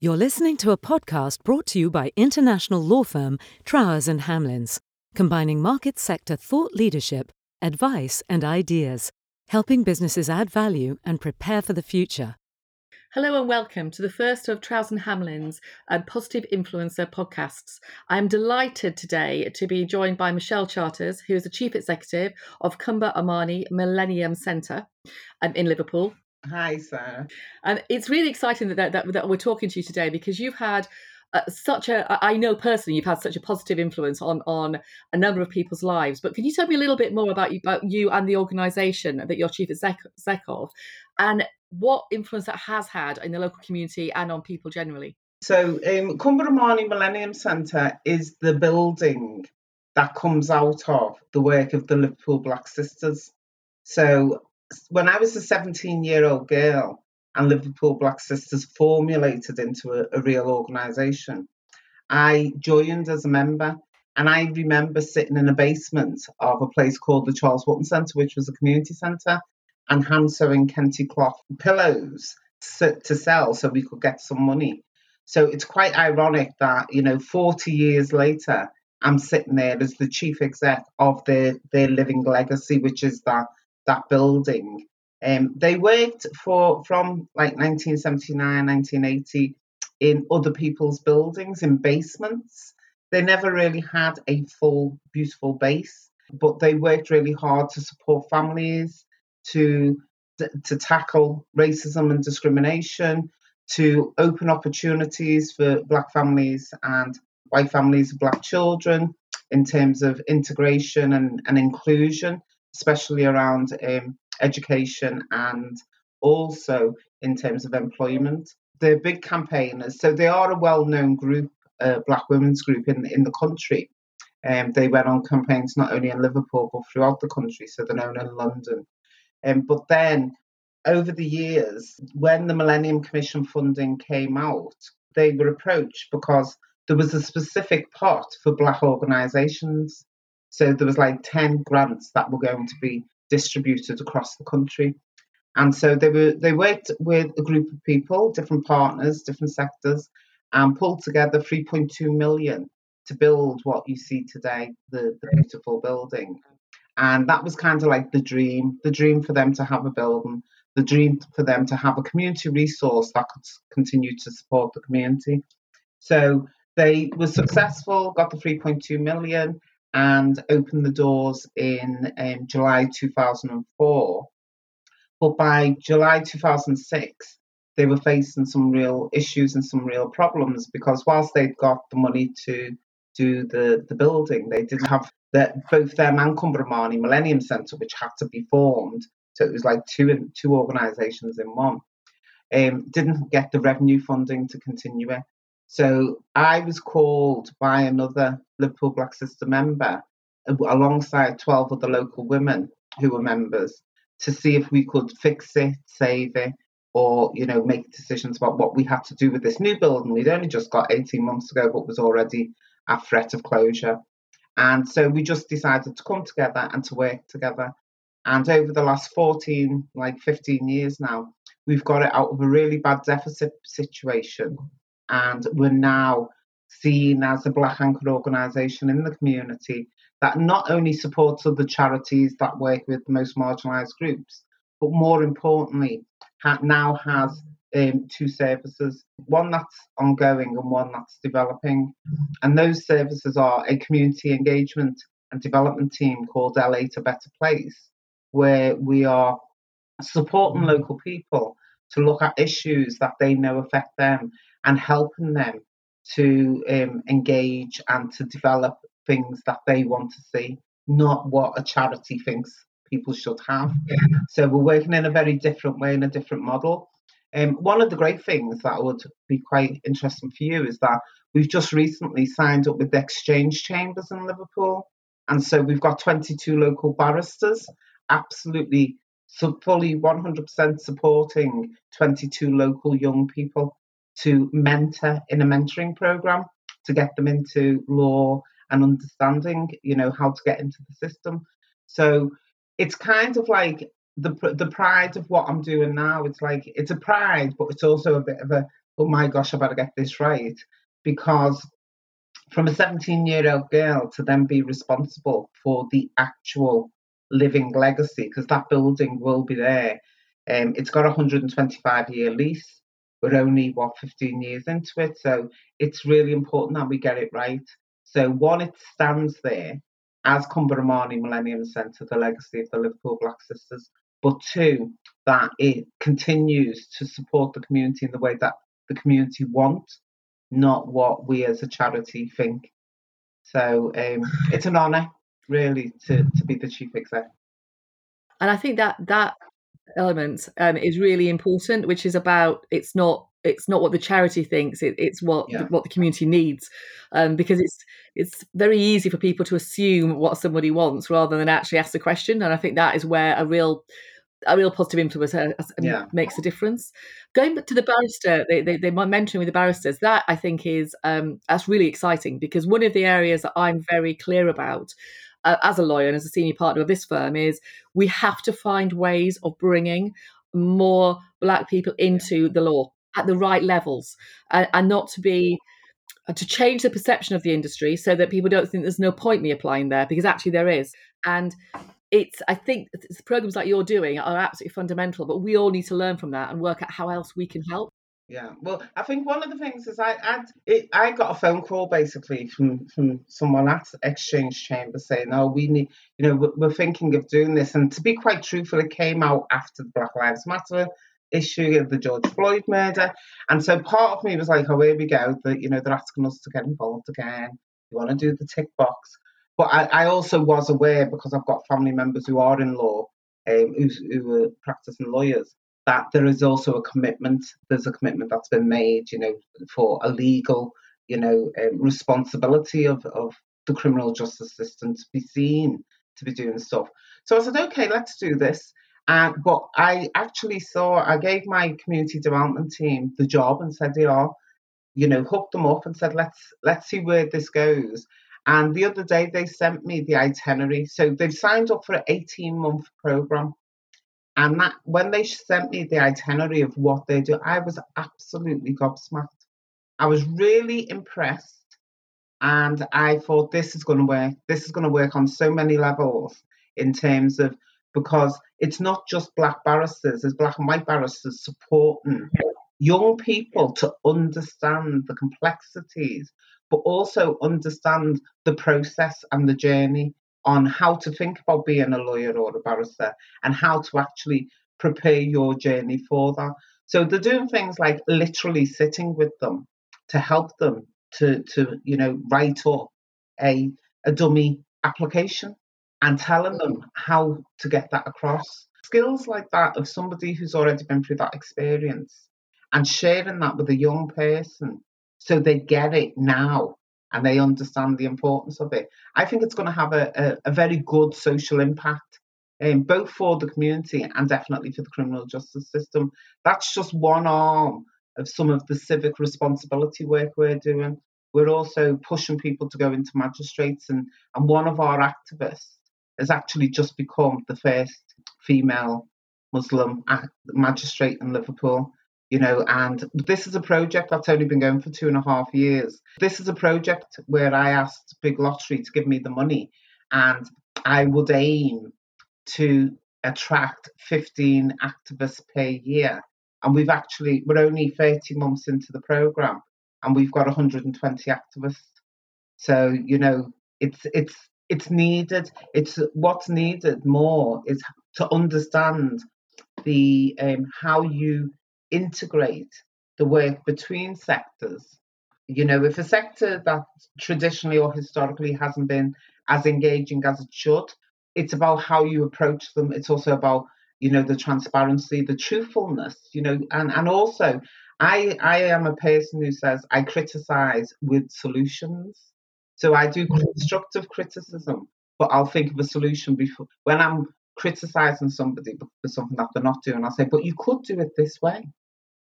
You're listening to a podcast brought to you by international law firm Trowers and Hamlins, combining market sector thought leadership, advice and ideas, helping businesses add value and prepare for the future. Hello and welcome to the first of Trowers and Hamlin's Positive Influencer podcasts. I'm delighted today to be joined by Michelle Charters, who is the Chief Executive of Kuumba Imani Millennium Centre in Liverpool. Hi, Sarah. It's really exciting that we're talking to you today because you've had I know personally you've had such a positive influence on a number of people's lives. But can you tell me a little bit more about you and the organisation that you're Chief Exec of, and what influence that has had in the local community and on people generally? So Kuumba Imani Millennium Centre is the building that comes out of the work of the Liverpool Black Sisters. So when I was a 17-year-old girl and Liverpool Black Sisters formulated into a real organisation, I joined as a member, and I remember sitting in a basement of a place called the Charles Wharton Centre, which was a community centre, and hand sewing Kente cloth pillows to sell so we could get some money. So it's quite ironic that, 40 years later, I'm sitting there as the chief exec of their living legacy, which is that building. They worked from like 1979, 1980 in other people's buildings, in basements. They never really had a full, beautiful base, but they worked really hard to support families, to tackle racism and discrimination, to open opportunities for black families and white families of black children in terms of integration and inclusion, especially around education and also in terms of employment. They're big campaigners, so they are a well-known group, black women's group in the country. They went on campaigns not only in Liverpool but throughout the country, so they're known in London. But then over the years, when the Millennium Commission funding came out, they were approached because there was a specific pot for black organisations. So there was like 10 grants that were going to be distributed across the country. And so they worked with a group of people, different partners, different sectors, and pulled together 3.2 million to build what you see today, the beautiful building. And that was kind of like the dream for them to have a building, the dream for them to have a community resource that could continue to support the community. So they were successful, got the 3.2 million, and opened the doors in July 2004. But by July 2006, they were facing some real issues and some real problems because whilst they'd got the money to do the building, they didn't have that both them and Kuumba Imani Millennium Centre, which had to be formed. So it was like two organisations in one. Didn't get the revenue funding to continue it. So I was called by another Liverpool Black Sister member alongside 12 other local women who were members to see if we could fix it, save it, or, make decisions about what we had to do with this new building. We'd only just got 18 months ago, but was already at threat of closure. And so we just decided to come together and to work together. And over the last 15 years now, we've got it out of a really bad deficit situation. And we're now seen as a black anchor organisation in the community that not only supports other charities that work with the most marginalised groups, but more importantly, now has two services, one that's ongoing and one that's developing. And those services are a community engagement and development team called LA to Better Place, where we are supporting local people to look at issues that they know affect them and helping them to engage and to develop things that they want to see, not what a charity thinks people should have. Yeah. So we're working in a very different way, in a different model. One of the great things that would be quite interesting for you is that we've just recently signed up with the Exchange Chambers in Liverpool. And so we've got 22 local barristers, absolutely fully 100% supporting 22 local young people to mentor in a mentoring program to get them into law and understanding, how to get into the system. So it's kind of like the pride of what I'm doing now. It's a pride, but it's also a bit of a oh my gosh, I better get this right. Because from a 17-year-old girl to then be responsible for the actual living legacy, because that building will be there. It's got a 125-year lease. We're only, 15 years into it. So it's really important that we get it right. So one, it stands there as Kuumba Imani Millennium Centre, the legacy of the Liverpool Black Sisters. But two, that it continues to support the community in the way that the community wants, not what we as a charity think. So it's an honour, really, to be the chief exec. And I think that element is really important, which is about it's not what the charity thinks, it's what the community needs, because it's very easy for people to assume what somebody wants rather than actually ask the question. And I think that is where a real positive influence makes a difference. Going back to the barrister, they mentioned with the barristers, that I think is that's really exciting, because one of the areas that I'm very clear about as a lawyer and as a senior partner of this firm is we have to find ways of bringing more Black people into the law at the right levels, and not to be to change the perception of the industry so that people don't think there's no point me applying there, because actually there is. And I think programs like you're doing are absolutely fundamental, but we all need to learn from that and work out how else we can help. Yeah, well, I think one of the things is I got a phone call basically from someone at Exchange Chambers saying, oh, we need, we're thinking of doing this. And to be quite truthful, it came out after the Black Lives Matter issue of the George Floyd murder. And so part of me was like, oh, here we go, they're asking us to get involved again. You want to do the tick box. But I also was aware, because I've got family members who are in law, who are practicing lawyers, that there is also a commitment. There's a commitment that's been made, for a legal, responsibility of the criminal justice system to be seen to be doing stuff. So I said, okay, let's do this. But I actually I gave my community development team the job and said, hooked them up and said, let's see where this goes. And the other day they sent me the itinerary. So they've signed up for an 18-month program. And that when they sent me the itinerary of what they do, I was absolutely gobsmacked. I was really impressed. And I thought, this is going to work. This is going to work on so many levels in terms of, because it's not just Black barristers, it's Black and white barristers supporting young people to understand the complexities, but also understand the process and the journey on how to think about being a lawyer or a barrister and how to actually prepare your journey for that. So they're doing things like literally sitting with them to help them to write up a dummy application and telling them how to get that across. Skills like that of somebody who's already been through that experience and sharing that with a young person so they get it now and they understand the importance of it. I think it's going to have a very good social impact, both for the community and definitely for the criminal justice system. That's just one arm of some of the civic responsibility work we're doing. We're also pushing people to go into magistrates, and one of our activists has actually just become the first female Muslim magistrate in Liverpool. And this is a project that's only been going for 2.5 years. This is a project where I asked Big Lottery to give me the money, and I would aim to attract 15 activists per year. And we're only 30 months into the programme, and we've got 120 activists. So, it's needed. It's what's needed more is to understand the how you integrate the work between sectors. If a sector that traditionally or historically hasn't been as engaging as it should, it's about how you approach them. It's also about, the transparency, the truthfulness, and also I am a person who says I criticize with solutions. So I do constructive criticism, but I'll think of a solution before when I'm criticizing somebody for something that they're not doing. I'll say, but you could do it this way.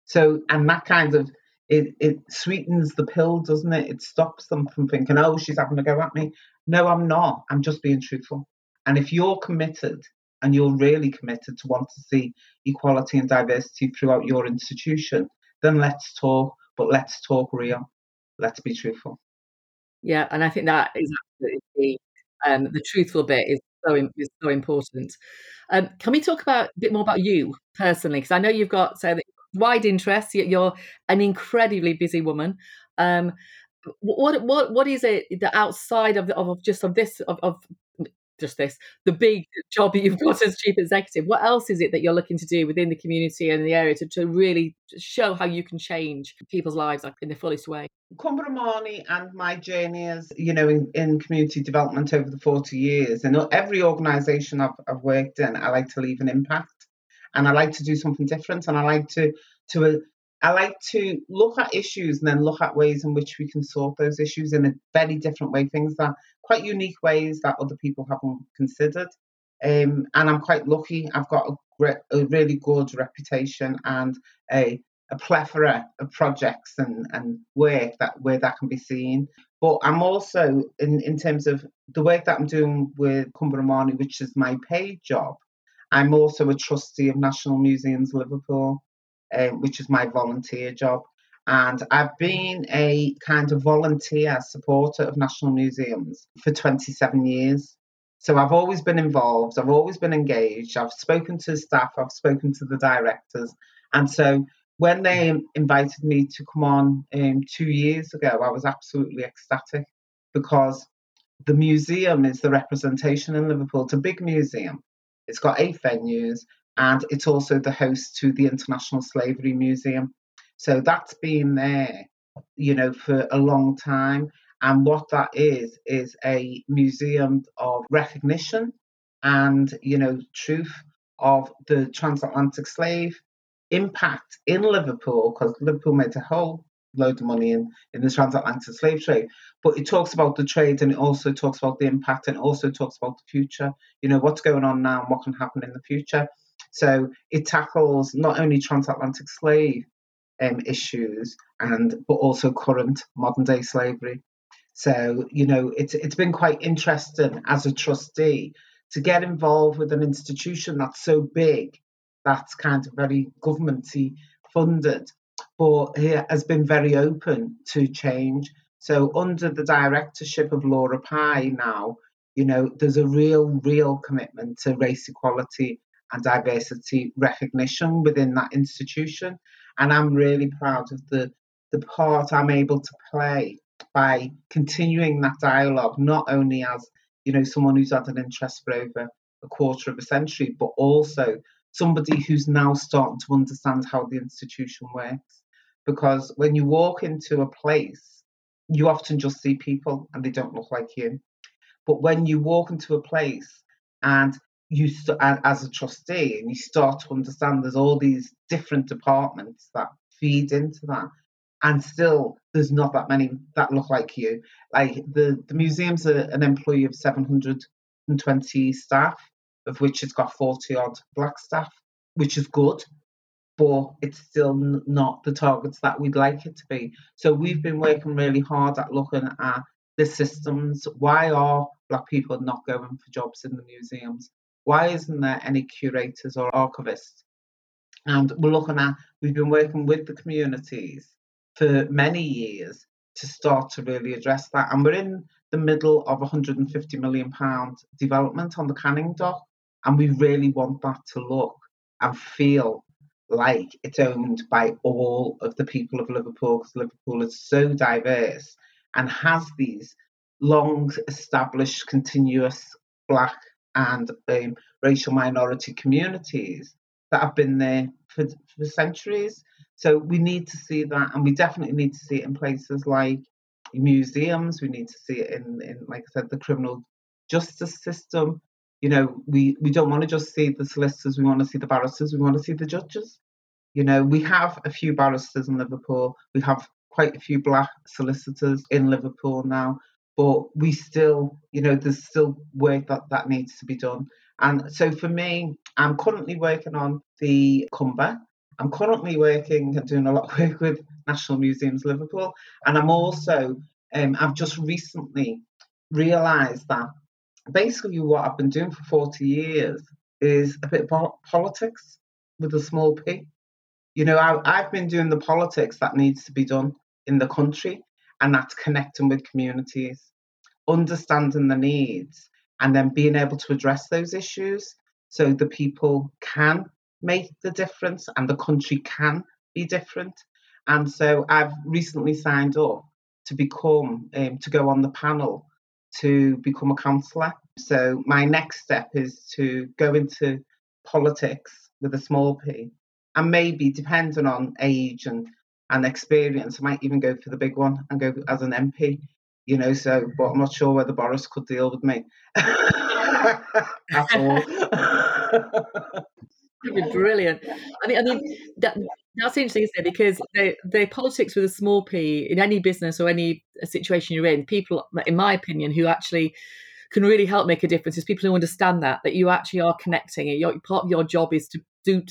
So, and that kind of, it sweetens the pill, doesn't it? It stops them from thinking, oh, she's having a go at me. No, I'm not. I'm just being truthful. And if you're committed, and you're really committed to want to see equality and diversity throughout your institution, then let's talk. But let's talk real. Let's be truthful. Yeah, and I think that is absolutely the truthful bit is so important. Can we talk about a bit more about you personally? Because I know you've got so wide interests. You're an incredibly busy woman. What is it that outside of just this the big job that you've got as chief executive? What else is it that you're looking to do within the community and the area to really show how you can change people's lives in the fullest way? Kuumba Imani and my journey as in community development over the 40 years, and every organisation I've worked in, I like to leave an impact, and I like to do something different, and I like to look at issues and then look at ways in which we can sort those issues in a very different way, things that quite unique ways that other people haven't considered. And I'm quite lucky. I've got a really good reputation and a plethora of projects and work where that can be seen. But I'm also, in terms of the work that I'm doing with Kuumba Imani, which is my paid job, I'm also a trustee of National Museums Liverpool, which is my volunteer job. And I've been a kind of volunteer supporter of National Museums for 27 years. So I've always been involved. I've always been engaged. I've spoken to staff. I've spoken to the directors. And so when they invited me to come on 2 years ago, I was absolutely ecstatic, because the museum is the representation in Liverpool. It's a big museum. It's got 8 venues. And it's also the host to the International Slavery Museum. So that's been there, for a long time. And what that is a museum of recognition and, truth of the transatlantic slave impact in Liverpool, because Liverpool made a whole load of money in the transatlantic slave trade. But it talks about the trade, and it also talks about the impact, and it also talks about the future, what's going on now and what can happen in the future. So it tackles not only transatlantic slave issues but also current modern day slavery. So it's been quite interesting as a trustee to get involved with an institution that's so big, that's kind of very government-y funded, but it has been very open to change. So under the directorship of Laura Pye now, there's a real commitment to race equality and diversity recognition within that institution. And I'm really proud of the part I'm able to play by continuing that dialogue, not only as, someone who's had an interest for over a quarter of a century, but also somebody who's now starting to understand how the institution works. Because when you walk into a place, you often just see people and they don't look like you. But when you walk into a place and as a trustee, and you start to understand there's all these different departments that feed into that, and still there's not that many that look like you. Like the museum's an employee of 720 staff, of which it's got 40 odd black staff, which is good, but it's still not the targets that we'd like it to be. So we've been working really hard at looking at the systems. Why are black people not going for jobs in the museums? Why isn't there any curators or archivists? And we've been working with the communities for many years to start to really address that. And we're in the middle of £150 million development on the Canning Dock. And we really want that to look and feel like it's owned by all of the people of Liverpool, because Liverpool is so diverse and has these long established continuous black and racial minority communities that have been there for centuries. So we need to see that, and we definitely need to see it in places like museums. We need to see it in like I said, the criminal justice system. We don't want to just see the solicitors, we want to see the barristers, we want to see the judges. We have a few barristers in Liverpool, we have quite a few black solicitors in Liverpool now. But we still, there's still work that needs to be done. And so for me, I'm currently working on the Kuumba. I'm currently working and doing a lot of work with National Museums Liverpool. And I'm also, I've just recently realised that basically what I've been doing for 40 years is a bit of politics with a small p. You know, I've been doing the politics that needs to be done in the country, and that's connecting with communities, understanding the needs, and then being able to address those issues so the people can make the difference and the country can be different. And so I've recently signed up to become, to go on the panel to become a councillor. So my next step is to go into politics with a small p, and maybe depending on age and experience, I might even go for the big one and go as an MP, you know, so, but I'm not sure whether Boris could deal with me at all. Brilliant. I mean that's interesting, isn't it? Because the politics with a small p in any business or any situation you're in, people, in my opinion, who actually can really help make a difference is people who understand that you actually are connecting. Part of your job is to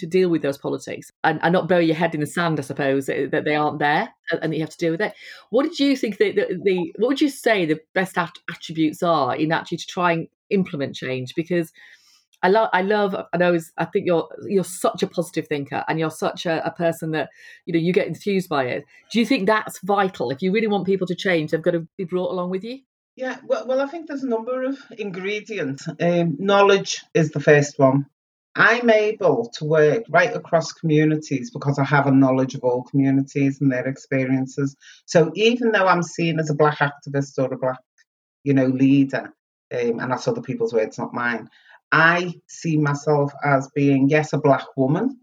deal with those politics and not bury your head in the sand, I suppose, that they aren't there and that you have to deal with it. What did you think what would you say the best attributes are in actually to try and implement change? Because I think you're such a positive thinker, and you're such a person that, you know, you get enthused by it. Do you think that's vital? If you really want people to change, they've got to be brought along with you? Yeah, well, I think there's a number of ingredients. Knowledge is the first one. I'm able to work right across communities because I have a knowledge of all communities and their experiences. So even though I'm seen as a black activist or a black, you know, leader, and that's other people's words, not mine, I see myself as being, yes, a black woman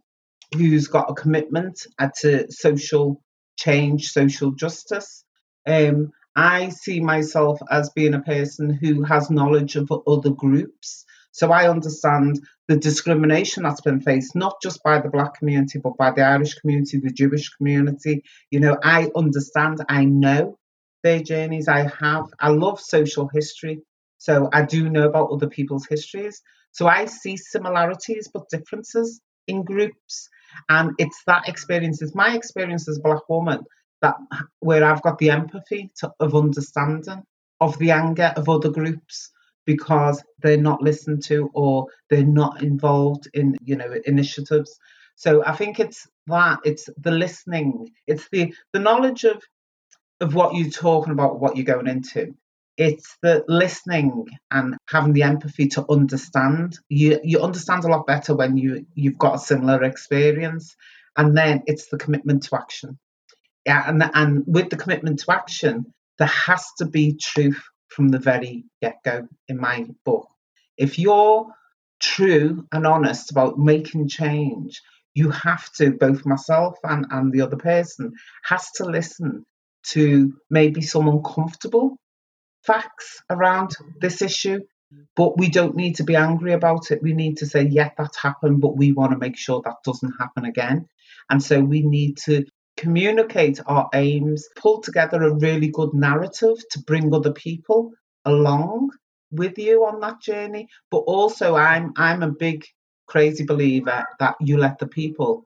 who's got a commitment to social change, social justice. I see myself as being a person who has knowledge of other groups. So I understand the discrimination that's been faced, not just by the black community, but by the Irish community, the Jewish community. You know, I understand, I know their journeys. I love social history. So I do know about other people's histories. So I see similarities, but differences in groups. And it's that experience, it's my experience as a black woman, where I've got the empathy of understanding of the anger of other groups because they're not listened to or they're not involved in, you know, initiatives. So I think it's that, it's the listening, it's the knowledge of what you're talking about, what you're going into. It's the listening and having the empathy to understand. You understand a lot better when you've got a similar experience. And then it's the commitment to action. Yeah, and with the commitment to action, there has to be truth from the very get-go in my book. If you're true and honest about making change, you have to, both myself and the other person, has to listen to maybe some uncomfortable facts around this issue, but we don't need to be angry about it. We need to say, yeah, that's happened, but we want to make sure that doesn't happen again. And so we need to communicate our aims, pull together a really good narrative to bring other people along with you on that journey. But also I'm a big crazy believer that you let the people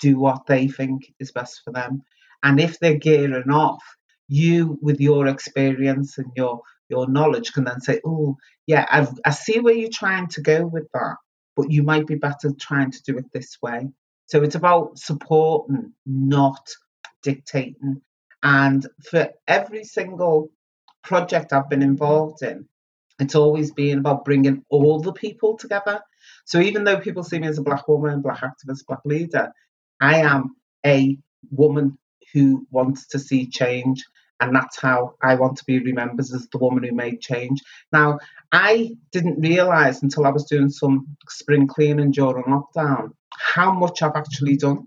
do what they think is best for them. And if they're gearing off, you with your experience and your knowledge can then say, oh yeah, I see where you're trying to go with that, but you might be better trying to do it this way. So it's about supporting, not dictating. And for every single project I've been involved in, it's always been about bringing all the people together. So even though people see me as a black woman, black activist, black leader, I am a woman who wants to see change. And that's how I want to be remembered, as the woman who made change. Now, I didn't realise until I was doing some spring cleaning during lockdown how much I've actually done.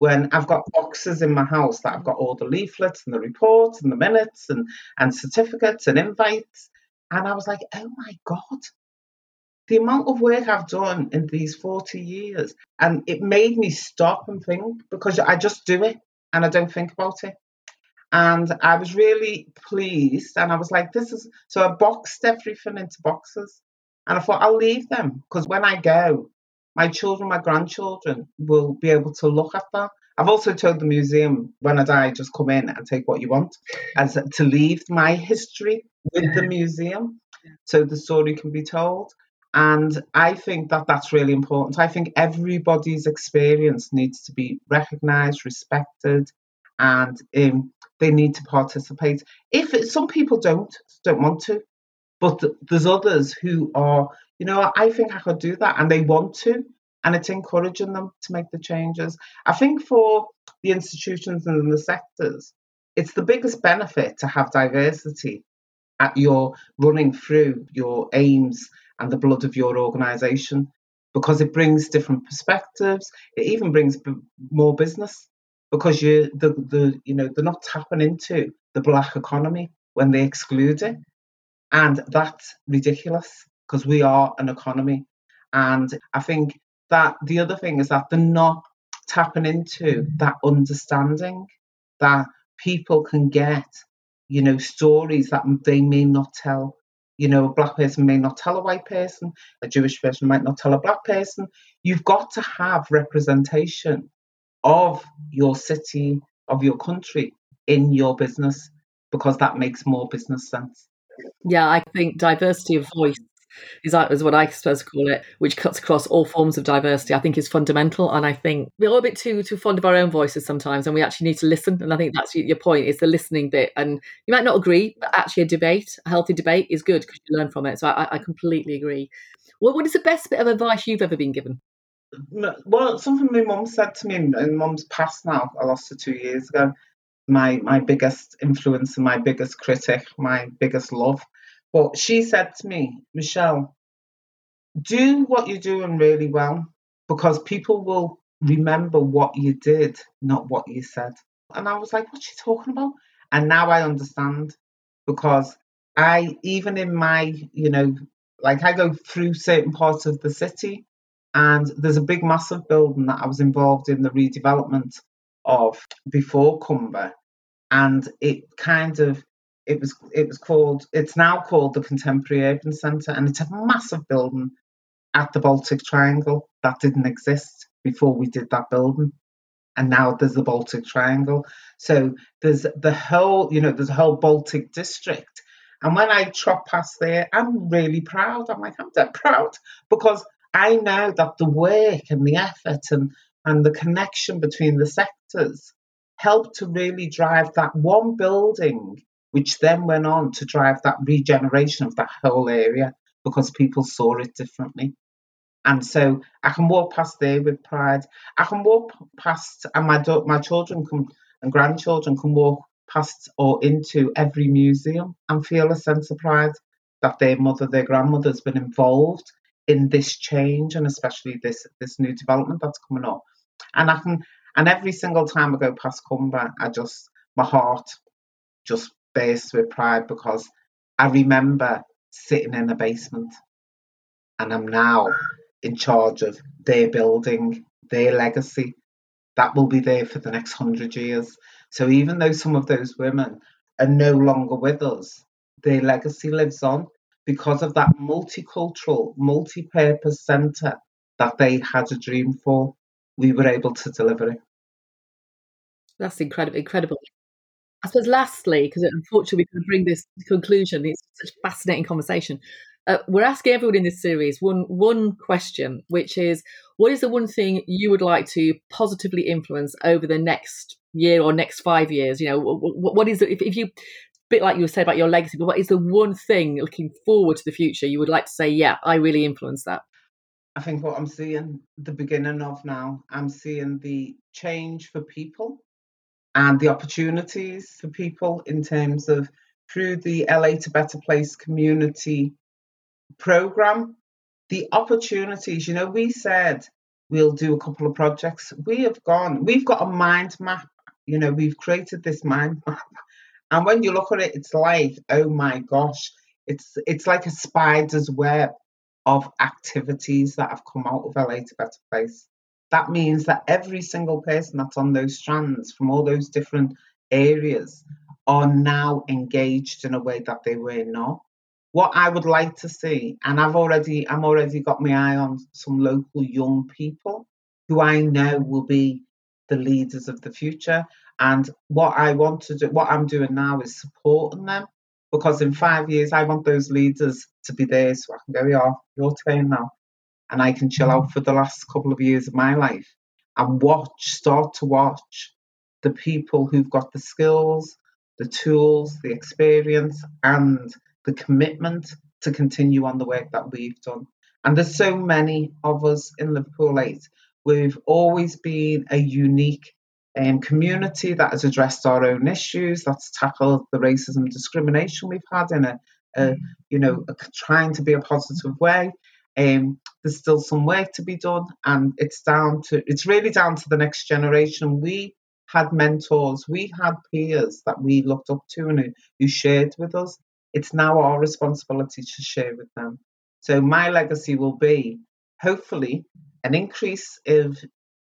When I've got boxes in my house that I've got all the leaflets and the reports and the minutes and certificates and invites. And I was like, oh my God, the amount of work I've done in these 40 years. And it made me stop and think, because I just do it and I don't think about it. And I was really pleased. And I was like, so I boxed everything into boxes. And I thought, I'll leave them, because when I go, my children, my grandchildren will be able to look at that. I've also told the museum, when I die, just come in and take what you want, as to leave my history with the museum so the story can be told. And I think that that's really important. I think everybody's experience needs to be recognised, respected, and they need to participate. Some people don't want to, but there's others who are, I think I could do that, and they want to, and it's encouraging them to make the changes. I think for the institutions and the sectors, it's the biggest benefit to have diversity at your running through your aims and the blood of your organisation, because it brings different perspectives. It even brings more business, because they're not tapping into the black economy when they exclude it, and that's ridiculous because we are an economy. And I think that the other thing is that they're not tapping into that understanding that people can get, stories that they may not tell. A black person may not tell a white person, a Jewish person might not tell a black person. You've got to have representation of your city, of your country in your business, because that makes more business sense. Yeah, I think diversity of voice is what I suppose call it, which cuts across all forms of diversity, I think is fundamental. And I think we're a little bit too fond of our own voices sometimes, and we actually need to listen. And I think that's your point, is the listening bit. And you might not agree, but actually a healthy debate is good because you learn from it. So I completely agree. Well, what is the best bit of advice you've ever been given? Well, something my mum said to me, and mum's passed now, I lost her 2 years ago, my biggest influence and my biggest critic, my biggest love. But she said to me, Michelle, do what you're doing really well, because people will remember what you did, not what you said. And I was like, what's she talking about? And now I understand, because even in my, I go through certain parts of the city, and there's a big, massive building that I was involved in the redevelopment of before Kuumba. And it's now called the Contemporary Urban Centre, and it's a massive building at the Baltic Triangle that didn't exist before we did that building. And now there's the Baltic Triangle. So there's the whole Baltic district. And when I trot past there, I'm really proud. I'm dead proud, because I know that the work and the effort and the connection between the sectors helped to really drive that one building, which then went on to drive that regeneration of that whole area, because people saw it differently. And so I can walk past there with pride. I can walk past, and my children and grandchildren can walk past or into every museum and feel a sense of pride that their mother, their grandmother has been involved in this change, and especially this new development that's coming up. And every single time I go past Kuumba, my heart just bursts with pride, because I remember sitting in a basement, and I'm now in charge of their building, their legacy that will be there for the next 100 years. So even though some of those women are no longer with us, their legacy lives on because of that multicultural, multi-purpose centre that they had a dream for. We were able to deliver it. That's incredible. I suppose lastly, because unfortunately we can bring this to conclusion, it's such a fascinating conversation. We're asking everyone in this series one question, which is, what is the one thing you would like to positively influence over the next year or next 5 years? What is it, if you, bit like you said about your legacy, but what is the one thing looking forward to the future you would like to say, yeah, I really influenced that? I think what I'm seeing the beginning of now, I'm seeing the change for people and the opportunities for people in terms of through the LA to Better Place community program, the opportunities. We said we'll do a couple of projects. We've got a mind map. We've created this mind map. And when you look at it, it's like, oh my gosh, it's like a spider's web of activities that have come out of LA to Better Place. That means that every single person that's on those strands from all those different areas are now engaged in a way that they were not. What I would like to see, and I'm already got my eye on some local young people who I know will be the leaders of the future. And what I'm doing now is supporting them because in 5 years, I want those leaders to be there so I can go, yeah, your turn now. And I can chill out for the last couple of years of my life and start to watch the people who've got the skills, the tools, the experience and the commitment to continue on the work that we've done. And there's so many of us in Liverpool 8. We've always been a unique community that has addressed our own issues, that's tackled the racism and discrimination we've had in a trying to be a positive way. There's still some work to be done, and it's really down to the next generation. We had mentors, we had peers that we looked up to and who shared with us. It's now our responsibility to share with them. So my legacy will be, hopefully, an increase of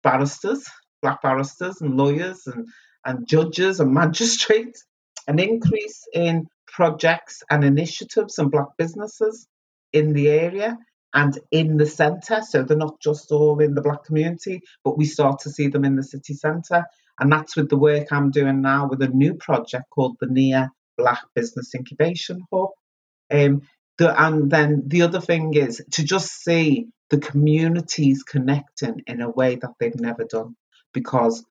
barristers, black barristers and lawyers and judges and magistrates, an increase in projects and initiatives and black businesses in the area and in the centre. So they're not just all in the black community, but we start to see them in the city centre. And that's with the work I'm doing now with a new project called the NIA Black Business Incubation Hub. And then the other thing is to just see the communities connecting in a way that they've never done. Because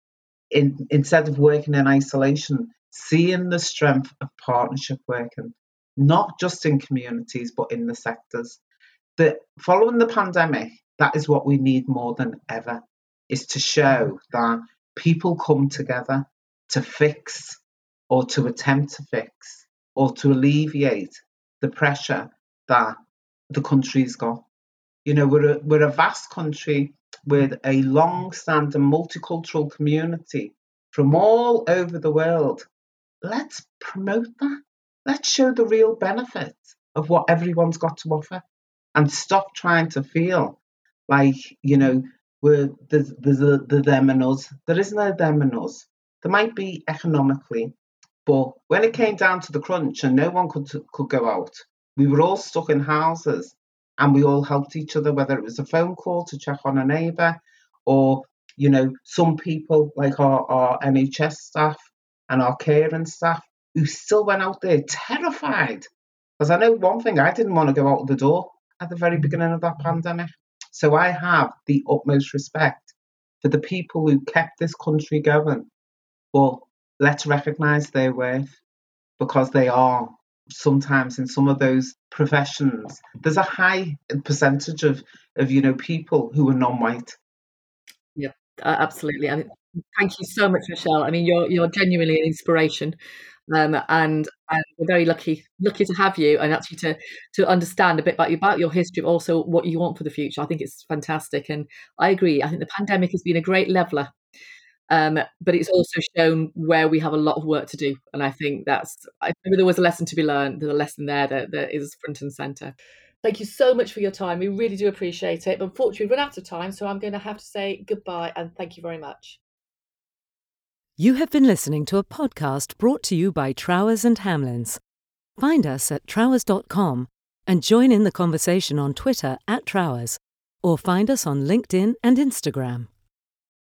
instead of working in isolation, seeing the strength of partnership working, not just in communities, but in the sectors. Following the pandemic, that is what we need more than ever, is to show that people come together to fix or to attempt to fix or to alleviate the pressure that the country's got. You know, we're a vast country with a long-standing multicultural community from all over the world. Let's promote that. Let's show the real benefits of what everyone's got to offer and stop trying to feel like, you know, there's a them and us. There is no them and us. There might be economically, but when it came down to the crunch and no one could go out, we were all stuck in houses. And we all helped each other, whether it was a phone call to check on a neighbour or, you know, some people like our NHS staff and our caring staff who still went out there terrified. Because I know one thing, I didn't want to go out the door at the very beginning of that pandemic. So I have the utmost respect for the people who kept this country going. But let's recognise their worth, because they are. Sometimes in some of those professions, there's a high percentage of you know, people who are non-white. Yeah, absolutely. I mean, thank you so much, Michelle. I mean, you're genuinely an inspiration, and we're very lucky to have you, and actually to understand a bit about your history, but also what you want for the future. I think it's fantastic, and I agree. I think the pandemic has been a great leveller. But it's also shown where we have a lot of work to do. And I think maybe there was a lesson to be learned. There's a lesson there that is front and centre. Thank you so much for your time. We really do appreciate it. But unfortunately, we've run out of time, so I'm going to have to say goodbye and thank you very much. You have been listening to a podcast brought to you by Trowers and Hamlins. Find us at trowers.com and join in the conversation on Twitter @Trowers, or find us on LinkedIn and Instagram.